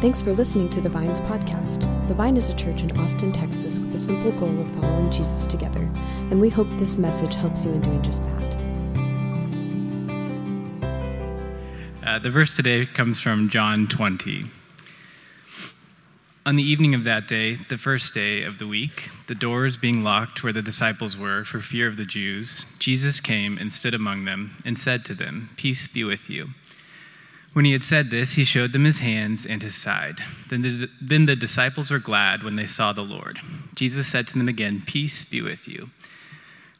Thanks for listening to The Vine's podcast. The Vine is a church in Austin, Texas, with the simple goal of following Jesus together, and we hope this message helps you in doing just that. The verse today comes from John 20. On the evening of that day, the first day of the week, the doors being locked where the disciples were for fear of the Jews, Jesus came and stood among them and said to them, "Peace be with you." When he had said this, he showed them his hands and his side. Then the disciples were glad when they saw the Lord. Jesus said to them again, "Peace be with you.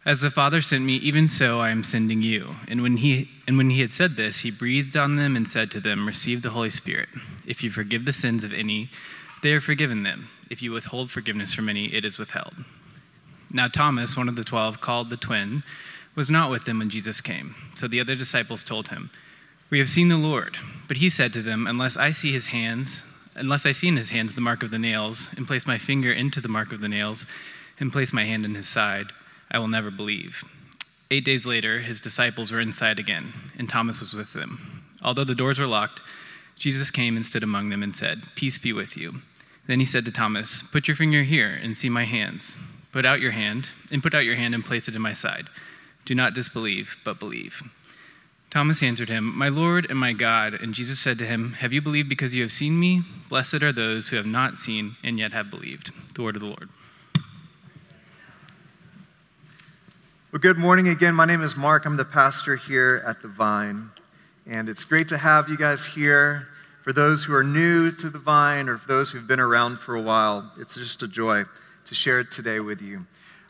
As the Father sent me, even so I am sending you." And when he had said this, he breathed on them and said to them, "Receive the Holy Spirit. If you forgive the sins of any, they are forgiven them. If you withhold forgiveness from any, it is withheld." Now Thomas, one of the 12, called the twin, was not with them when Jesus came. So the other disciples told him, "We have seen the Lord." But he said to them, Unless I see in his hands the mark of the nails, and place my finger into the mark of the nails, and place my hand in his side, I will never believe." 8 days later, his disciples were inside again, and Thomas was with them. Although the doors were locked, Jesus came and stood among them and said, "Peace be with you." Then he said to Thomas, "Put your finger here and see my hands. Put out your hand and place it in my side. Do not disbelieve, but believe." Thomas answered him, "My Lord and my God." And Jesus said to him, "Have you believed because you have seen me? Blessed are those who have not seen and yet have believed." The word of the Lord. Well, good morning again. My name is Mark. I'm the pastor here at The Vine. And it's great to have you guys here. For those who are new to The Vine or for those who've been around for a while, it's just a joy to share it today with you.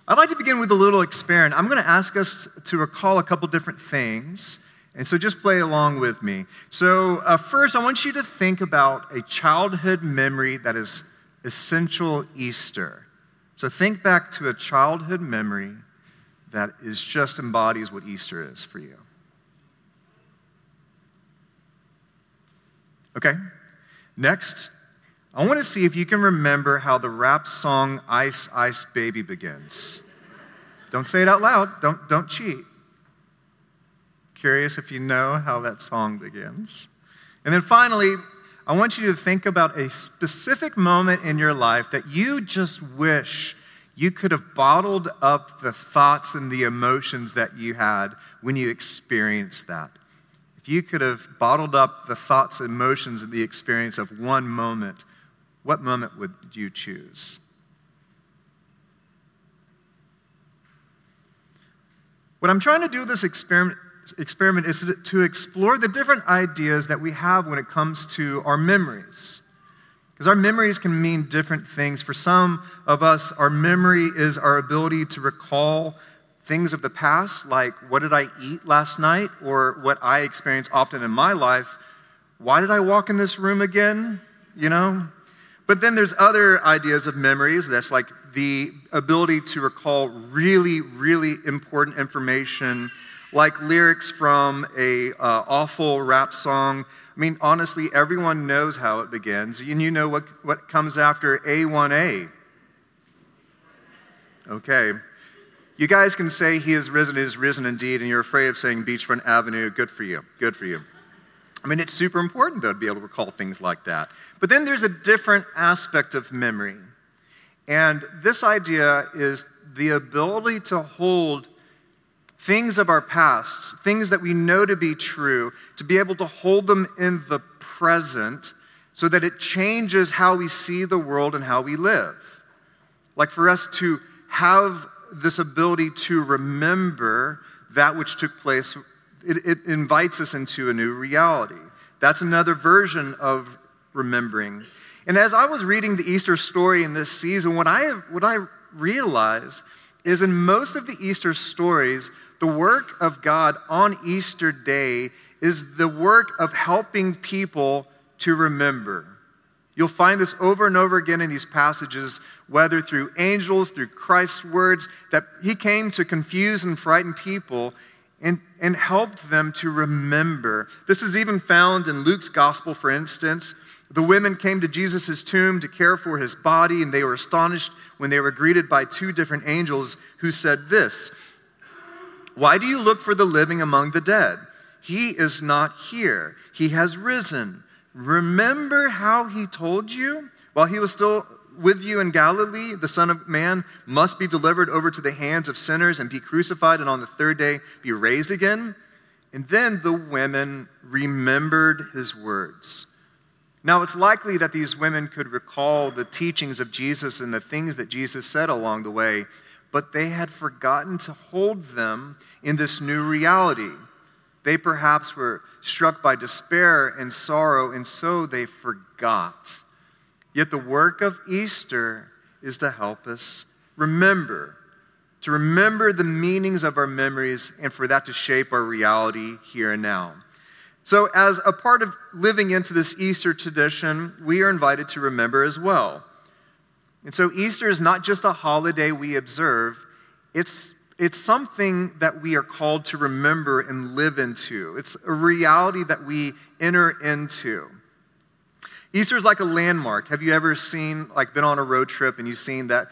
I'd like to begin with a little experiment. I'm going to ask us to recall a couple different things. And so just play along with me. So first, I want you to think about a childhood memory that is essential Easter. So think back to a childhood memory that is just embodies what Easter is for you. Okay, next, I want to see if you can remember how the rap song "Ice, Ice, Baby" begins. Don't say it out loud. Don't cheat. Curious if you know how that song begins. And then finally, I want you to think about a specific moment in your life that you just wish you could have bottled up the thoughts and the emotions that you had when you experienced that. If you could have bottled up the thoughts, emotions, and the experience of one moment, what moment would you choose? What I'm trying to do with this experiment is to explore the different ideas that we have when it comes to our memories. Because our memories can mean different things. For some of us, our memory is our ability to recall things of the past, like what did I eat last night, or what I experience often in my life, why did I walk in this room again, But then there's other ideas of memories that's like the ability to recall really, really important information, like lyrics from a awful rap song. I mean, honestly, everyone knows how it begins. And you know what comes after A1A. Okay. You guys can say "He is risen, it is risen indeed," and you're afraid of saying "Beachfront Avenue." Good for you. Good for you. I mean, it's super important, though, to be able to recall things like that. But then there's a different aspect of memory. And this idea is the ability to hold things of our past, things that we know to be true, to be able to hold them in the present so that it changes how we see the world and how we live. Like for us to have this ability to remember that which took place, it invites us into a new reality. That's another version of remembering. And as I was reading the Easter story in this season, what I realized is in most of the Easter stories, the work of God on Easter Day is the work of helping people to remember. You'll find this over and over again in these passages, whether through angels, through Christ's words, that he came to confuse and frighten people and helped them to remember. This is even found in Luke's gospel, for instance. The women came to Jesus' tomb to care for his body, and they were astonished when they were greeted by two different angels who said this, "Why do you look for the living among the dead? He is not here. He has risen. Remember how he told you while he was still with you in Galilee, the Son of Man must be delivered over to the hands of sinners and be crucified, and on the third day be raised again. And then the women remembered his words. Now, it's likely that these women could recall the teachings of Jesus and the things that Jesus said along the way, but they had forgotten to hold them in this new reality. They perhaps were struck by despair and sorrow, and so they forgot. Yet the work of Easter is to help us remember, to remember the meanings of our memories, and for that to shape our reality here and now. So as a part of living into this Easter tradition, we are invited to remember as well. And so Easter is not just a holiday we observe, it's something that we are called to remember and live into. It's a reality that we enter into. Easter is like a landmark. Have you ever seen, like, been on a road trip and you've seen that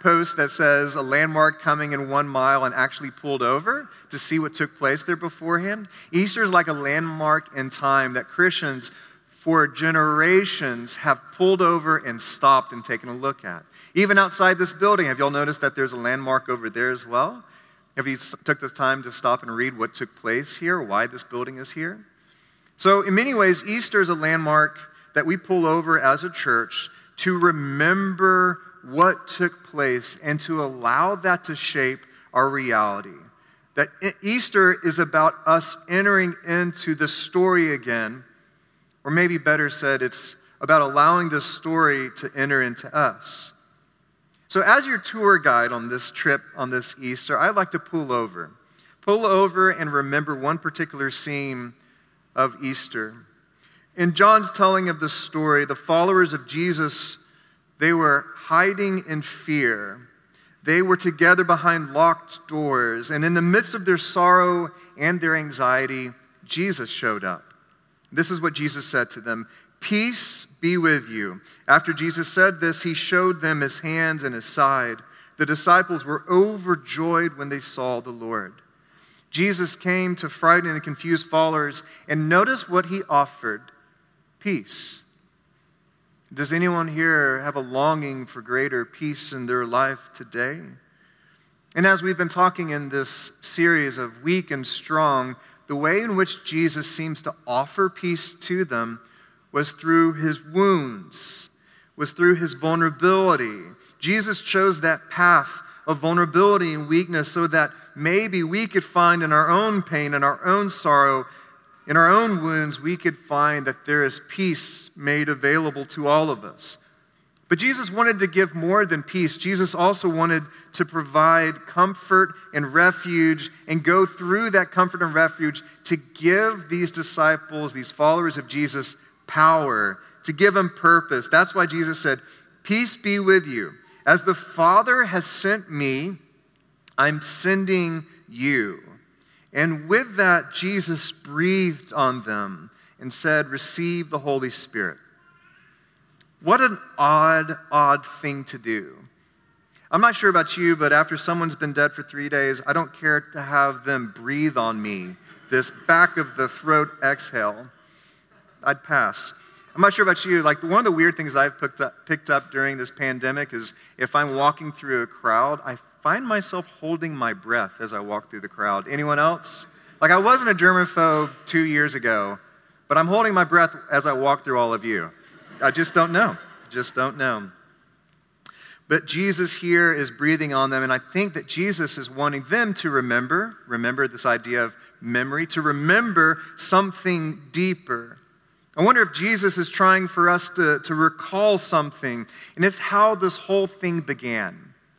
post that says a landmark coming in 1 mile and actually pulled over to see what took place there beforehand? Easter is like a landmark in time that Christians for generations have pulled over and stopped and taken a look at. Even outside this building, have y'all noticed that there's a landmark over there as well? Have you took the time to stop and read what took place here, why this building is here? So in many ways, Easter is a landmark that we pull over as a church to remember what took place and to allow that to shape our reality. That Easter is about us entering into the story again, or maybe better said, it's about allowing this story to enter into us. So as your tour guide on this trip, on this Easter, I'd like to pull over and remember one particular scene of Easter. In John's telling of this story, the followers of Jesus, they were hiding in fear. They were together behind locked doors, and in the midst of their sorrow and their anxiety, Jesus showed up. This is what Jesus said to them, "Peace be with you." After Jesus said this, he showed them his hands and his side. The disciples were overjoyed when they saw the Lord. Jesus came to frighten and confuse followers, and notice what he offered. Peace. Does anyone here have a longing for greater peace in their life today? And as we've been talking in this series of Weak and Strong, the way in which Jesus seems to offer peace to them was through his wounds, was through his vulnerability. Jesus chose that path of vulnerability and weakness so that maybe we could find in our own pain, in our own sorrow, in our own wounds, we could find that there is peace made available to all of us. But Jesus wanted to give more than peace. Jesus also wanted to provide comfort and refuge and go through that comfort and refuge to give these disciples, these followers of Jesus, power, to give them purpose. That's why Jesus said, "Peace be with you. As the Father has sent me, I'm sending you." And with that, Jesus breathed on them and said, "Receive the Holy Spirit." What an odd thing to do. I'm not sure about you, but after someone's been dead for 3 days, I don't care to have them breathe on me, this back of the throat exhale. I'd pass. I'm not sure about you. Like, one of the weird things I've picked up during this pandemic is if I'm walking through a crowd, I find myself holding my breath as I walk through the crowd. Anyone else? Like, I wasn't a germaphobe 2 years ago, but I'm holding my breath as I walk through all of you. I just don't know. But Jesus here is breathing on them, and I think that Jesus is wanting them to remember this idea of memory, to remember something deeper. I wonder if Jesus is trying for us to recall something, and it's how this whole thing began.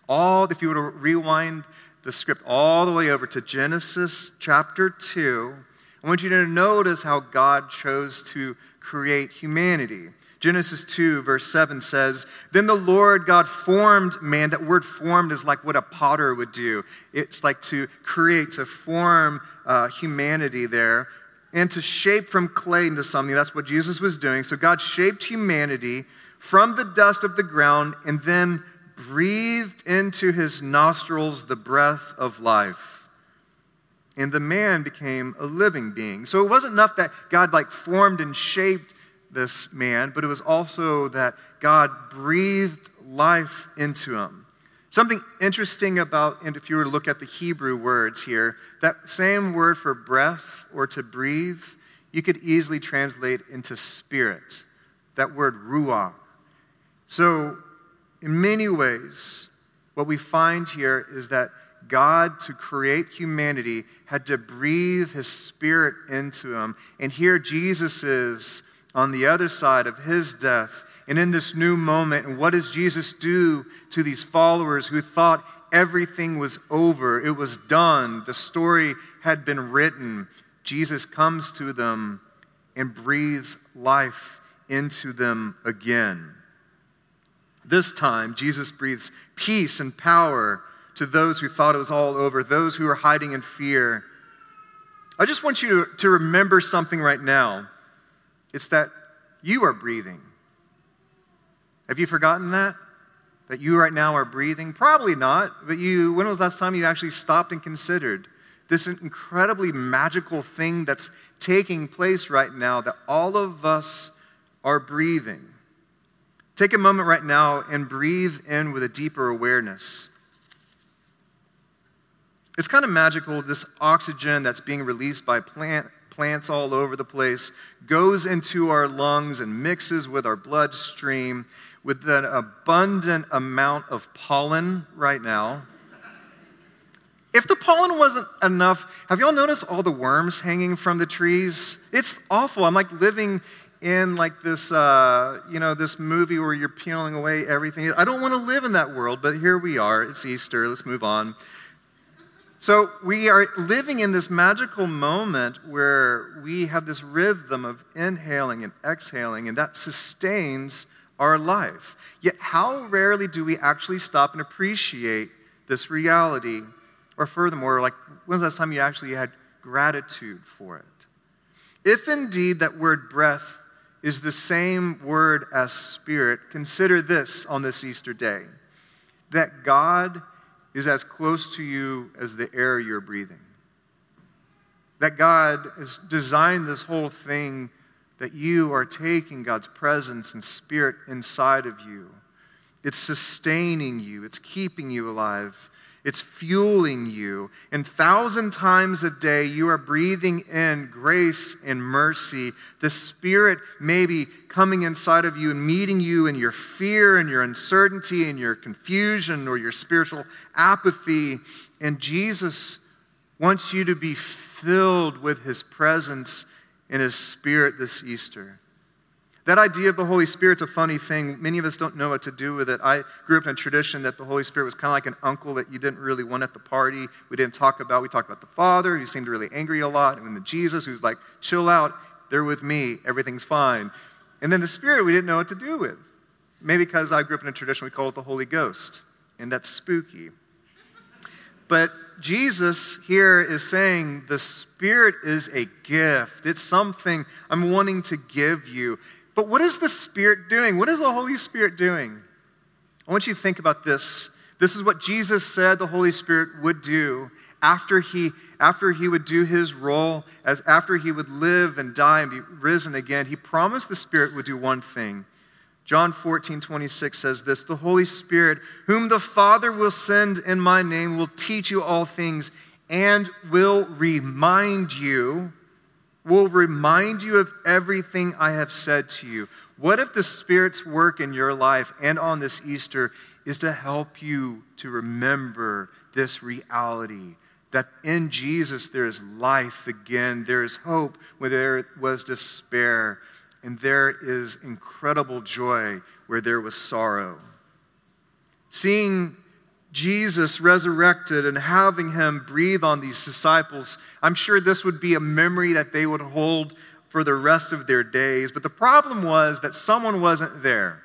If you were to rewind the script all the way over to Genesis chapter 2, I want you to notice how God chose to create humanity. Genesis 2 verse 7 says, "Then the Lord God formed man." That word "formed" is like what a potter would do. It's like to create, to form humanity there, and to shape from clay into something. That's what Jesus was doing. So God shaped humanity from the dust of the ground and then breathed into his nostrils the breath of life. And the man became a living being. So it wasn't enough that God formed and shaped this man, but it was also that God breathed life into him. Something interesting about, and if you were to look at the Hebrew words here, that same word for breath or to breathe, you could easily translate into spirit, that word ruah. So in many ways, what we find here is that God, to create humanity, had to breathe his spirit into him. And here Jesus is on the other side of his death. And in this new moment, and what does Jesus do to these followers who thought everything was over? It was done. The story had been written. Jesus comes to them and breathes life into them again. This time, Jesus breathes peace and power to those who thought it was all over, those who are hiding in fear. I just want you to remember something right now. It's that you are breathing. Have you forgotten that? That you right now are breathing? Probably not, but when was the last time you actually stopped and considered this incredibly magical thing that's taking place right now, that all of us are breathing? Take a moment right now and breathe in with a deeper awareness. It's kind of magical, this oxygen that's being released by plants all over the place goes into our lungs and mixes with our bloodstream with an abundant amount of pollen right now. If the pollen wasn't enough, have y'all noticed all the worms hanging from the trees? It's awful. I'm like living in like this, this movie where you're peeling away everything. I don't want to live in that world, but here we are. It's Easter. Let's move on. So we are living in this magical moment where we have this rhythm of inhaling and exhaling, and that sustains our life. Yet how rarely do we actually stop and appreciate this reality? Or furthermore, when's the last time you actually had gratitude for it? If indeed that word breath is the same word as spirit, consider this on this Easter day, that God is as close to you as the air you're breathing. That God has designed this whole thing that you are taking God's presence and spirit inside of you. It's sustaining you. It's keeping you alive. It's fueling you. And 1,000 times a day, you are breathing in grace and mercy. The Spirit may be coming inside of you and meeting you in your fear and your uncertainty and your confusion or your spiritual apathy. And Jesus wants you to be filled with his presence and his Spirit this Easter. That idea of the Holy Spirit's a funny thing. Many of us don't know what to do with it. I grew up in a tradition that the Holy Spirit was kind of like an uncle that you didn't really want at the party. We talked about the Father, who seemed really angry a lot, and then the Jesus, who's like, chill out, they're with me, everything's fine. And then the Spirit, we didn't know what to do with. Maybe because I grew up in a tradition we call it the Holy Ghost, and that's spooky. But Jesus here is saying the Spirit is a gift. It's something I'm wanting to give you. But what is the Spirit doing? What is the Holy Spirit doing? I want you to think about this. This is what Jesus said the Holy Spirit would do after he would do his role, after he would live and die and be risen again. He promised the Spirit would do one thing. John 14:26 says this, "The Holy Spirit, whom the Father will send in my name, will teach you all things and will remind you of everything I have said to you." What if the Spirit's work in your life and on this Easter is to help you to remember this reality, that in Jesus there is life again, there is hope where there was despair, and there is incredible joy where there was sorrow. Seeing Jesus resurrected and having him breathe on these disciples, I'm sure this would be a memory that they would hold for the rest of their days. But the problem was that someone wasn't there,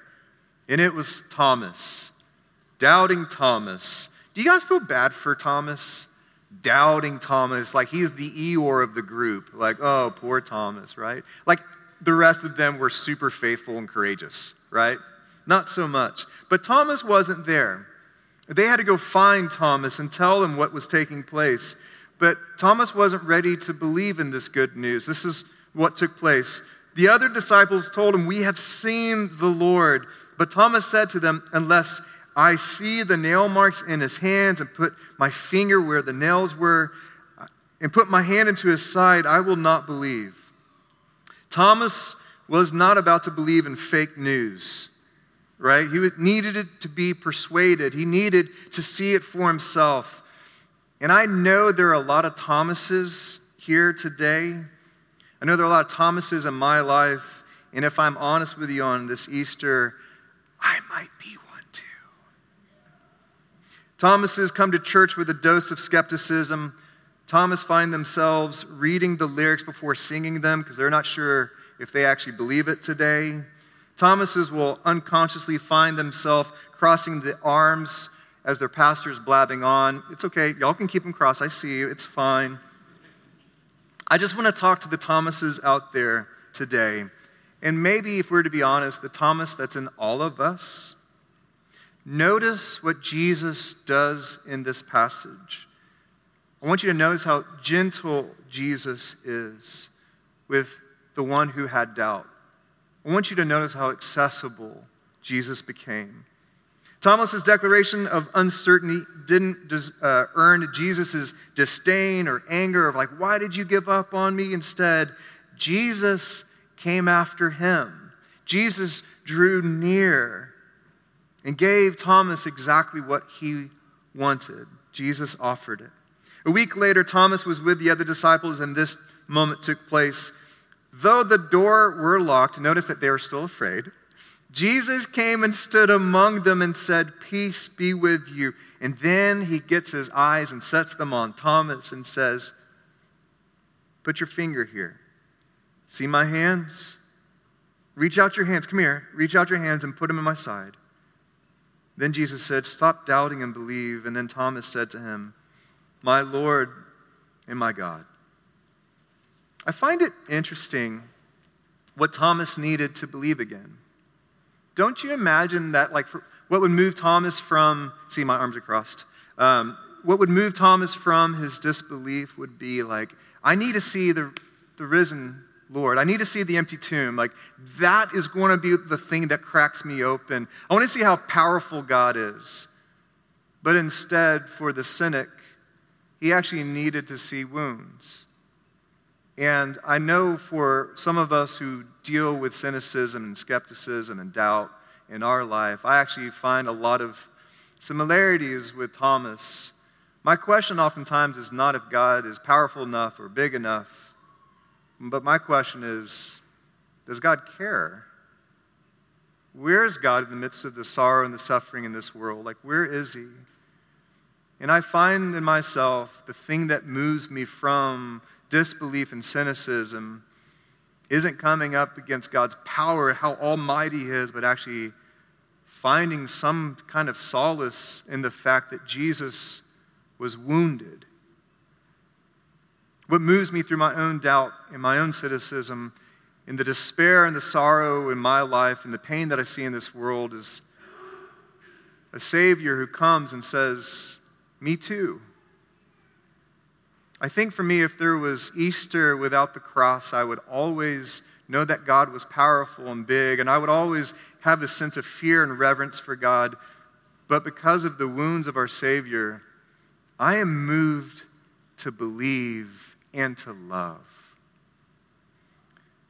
and it was Thomas, doubting Thomas. Do you guys feel bad for Thomas? Doubting Thomas, like he's the Eeyore of the group. Like, oh, poor Thomas, right? Like the rest of them were super faithful and courageous, right? Not so much. But Thomas wasn't there. They had to go find Thomas and tell him what was taking place. But Thomas wasn't ready to believe in this good news. This is what took place. The other disciples told him, "We have seen the Lord." But Thomas said to them, "Unless I see the nail marks in his hands and put my finger where the nails were and put my hand into his side, I will not believe." Thomas was not about to believe in fake news, right? He needed it to be persuaded. He needed to see it for himself. And I know there are a lot of Thomases here today. I know there are a lot of Thomases in my life. And if I'm honest with you on this Easter, I might be one too. Thomases come to church with a dose of skepticism. Thomas find themselves reading the lyrics before singing them because they're not sure if they actually believe it today. Thomases will unconsciously find themselves crossing the arms as their pastor's blabbing on. It's okay, y'all can keep them crossed. I see you, it's fine. I just want to talk to the Thomases out there today. And maybe if we're to be honest, the Thomas that's in all of us. Notice what Jesus does in this passage. I want you to notice how gentle Jesus is with the one who had doubt. I want you to notice how accessible Jesus became. Thomas's declaration of uncertainty didn't earn Jesus' disdain or anger of like, "Why did you give up on me?" Instead, Jesus came after him. Jesus drew near and gave Thomas exactly what he wanted. Jesus offered it. A week later, Thomas was with the other disciples, and this moment took place. Though the door were locked, notice that they were still afraid, Jesus came and stood among them and said, "Peace be with you." And then he gets his eyes and sets them on Thomas and says, "Put your finger here. See my hands? Reach out your hands. Come here. Reach out your hands and put them in my side." Then Jesus said, "Stop doubting and believe." And then Thomas said to him, "My Lord and my God." I find it interesting what Thomas needed to believe again. Don't you imagine that, like, what would move Thomas from, see, my arms are crossed. What would move Thomas from his disbelief would be like, I need to see the risen Lord. I need to see the empty tomb. Like, that is going to be the thing that cracks me open. I want to see how powerful God is. But instead, for the cynic, he actually needed to see wounds. And I know for some of us who deal with cynicism and skepticism and doubt in our life, I actually find a lot of similarities with Thomas. My question oftentimes is not if God is powerful enough or big enough, but my question is, does God care? Where is God in the midst of the sorrow and the suffering in this world? Like, where is he? And I find in myself the thing that moves me from disbelief and cynicism isn't coming up against God's power, how almighty he is, but actually finding some kind of solace in the fact that Jesus was wounded. What moves me through my own doubt and my own cynicism, in the despair and the sorrow in my life and the pain that I see in this world, is a Savior who comes and says, "Me too." I think for me, if there was Easter without the cross, I would always know that God was powerful and big, and I would always have a sense of fear and reverence for God. But because of the wounds of our Savior, I am moved to believe and to love.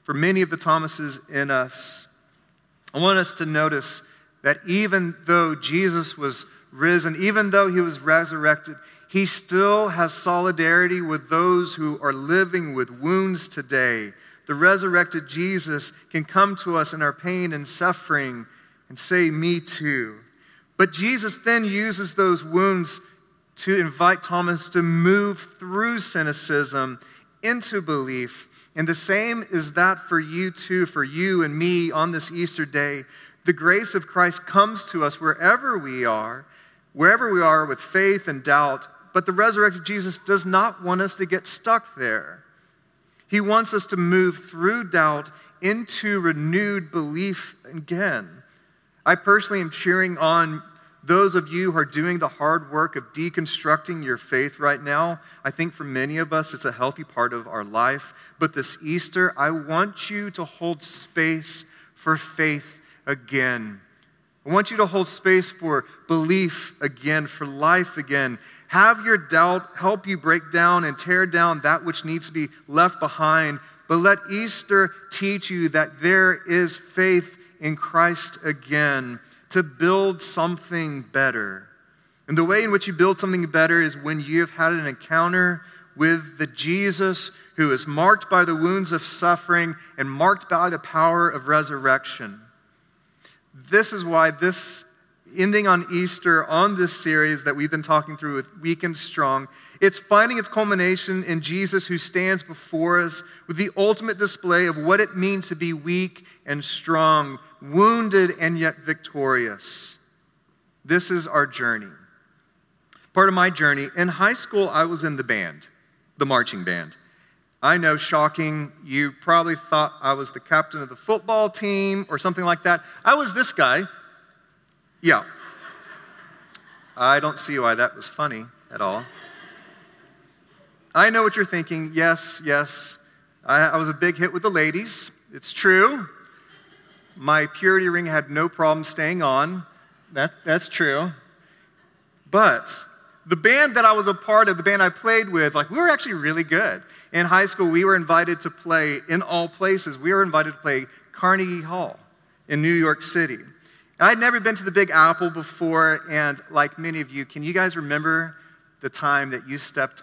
For many of the Thomases in us, I want us to notice that even though Jesus was risen, even though he was resurrected, he still has solidarity with those who are living with wounds today. The resurrected Jesus can come to us in our pain and suffering and say, "Me too." But Jesus then uses those wounds to invite Thomas to move through cynicism into belief. And the same is that for you too, for you and me on this Easter day. The grace of Christ comes to us wherever we are with faith and doubt. But the resurrected Jesus does not want us to get stuck there. He wants us to move through doubt into renewed belief again. I personally am cheering on those of you who are doing the hard work of deconstructing your faith right now, I think for many of us, it's a healthy part of our life. But this Easter, I want you to hold space for faith again. I want you to hold space for belief again, for life again. Have your doubt help you break down and tear down that which needs to be left behind. But let Easter teach you that there is faith in Christ again to build something better. And the way in which you build something better is when you have had an encounter with the Jesus who is marked by the wounds of suffering and marked by the power of resurrection. This is why this ending on Easter on this series that we've been talking through with Weak and Strong, it's finding its culmination in Jesus who stands before us with the ultimate display of what it means to be weak and strong, wounded and yet victorious. This is our journey. Part of my journey, in high school I was in the band, the marching band. I know, shocking, you probably thought I was the captain of the football team or something like that. I was this guy. Yeah. I don't see why that was funny at all. I know what you're thinking. Yes. I was a big hit with the ladies. It's true. My purity ring had no problem staying on. That's true. But the band that I was a part of, the band I played with, we were actually really good. In high school, we were invited to play in all places. We were invited to play Carnegie Hall in New York City. And I'd never been to the Big Apple before, and like many of you, can you guys remember the time that you stepped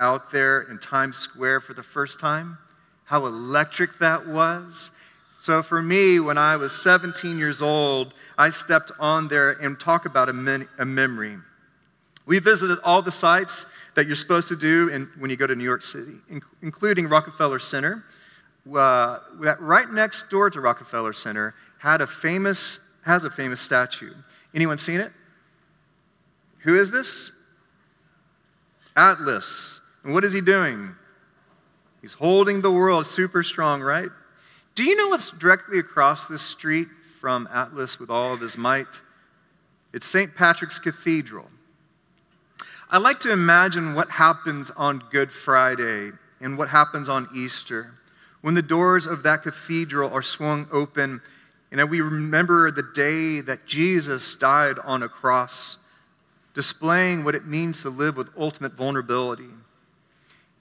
out there in Times Square for the first time? How electric that was. So for me, when I was 17 years old, I stepped on there, and talk about a memory. We visited all the sites that you're supposed to do when you go to New York City, including Rockefeller Center. That right next door to Rockefeller Center has a famous statue. Anyone seen it? Who is this? Atlas. And what is he doing? He's holding the world super strong, right? Do you know what's directly across the street from Atlas with all of his might? It's St. Patrick's Cathedral. I like to imagine what happens on Good Friday and what happens on Easter when the doors of that cathedral are swung open and we remember the day that Jesus died on a cross, displaying what it means to live with ultimate vulnerability.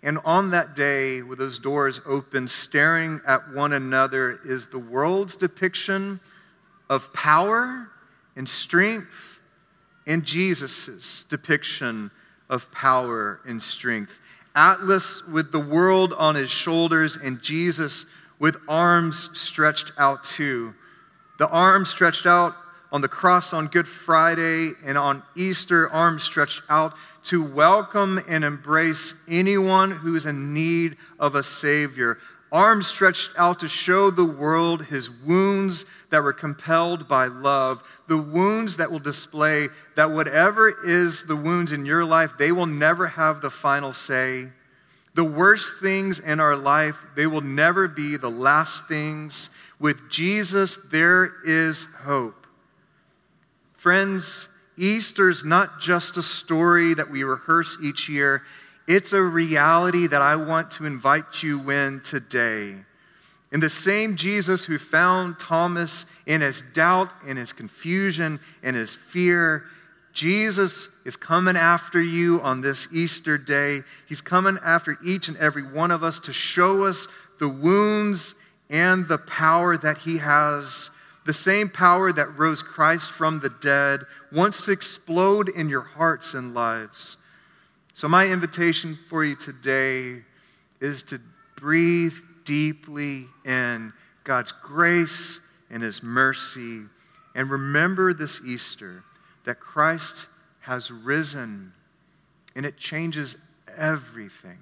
And on that day, with those doors open, staring at one another is the world's depiction of power and strength and Jesus's depiction of power and strength. Atlas with the world on his shoulders and Jesus with arms stretched out too. The arms stretched out on the cross on Good Friday and on Easter, arms stretched out to welcome and embrace anyone who is in need of a Savior. Arms stretched out to show the world his wounds that were compelled by love, the wounds that will display that whatever is the wounds in your life, they will never have the final say. The worst things in our life, they will never be the last things. With Jesus, there is hope. Friends, Easter's not just a story that we rehearse each year. It's a reality that I want to invite you in today. And the same Jesus who found Thomas in his doubt, in his confusion, in his fear, Jesus is coming after you on this Easter day. He's coming after each and every one of us to show us the wounds and the power that he has. The same power that rose Christ from the dead wants to explode in your hearts and lives. So my invitation for you today is to breathe deeply in God's grace and his mercy and remember this Easter that Christ has risen and it changes everything.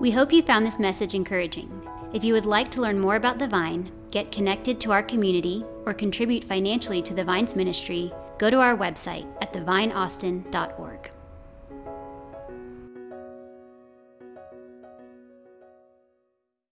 We hope you found this message encouraging. If you would like to learn more about The Vine, get connected to our community, or contribute financially to The Vine's ministry, go to our website at thevineaustin.org.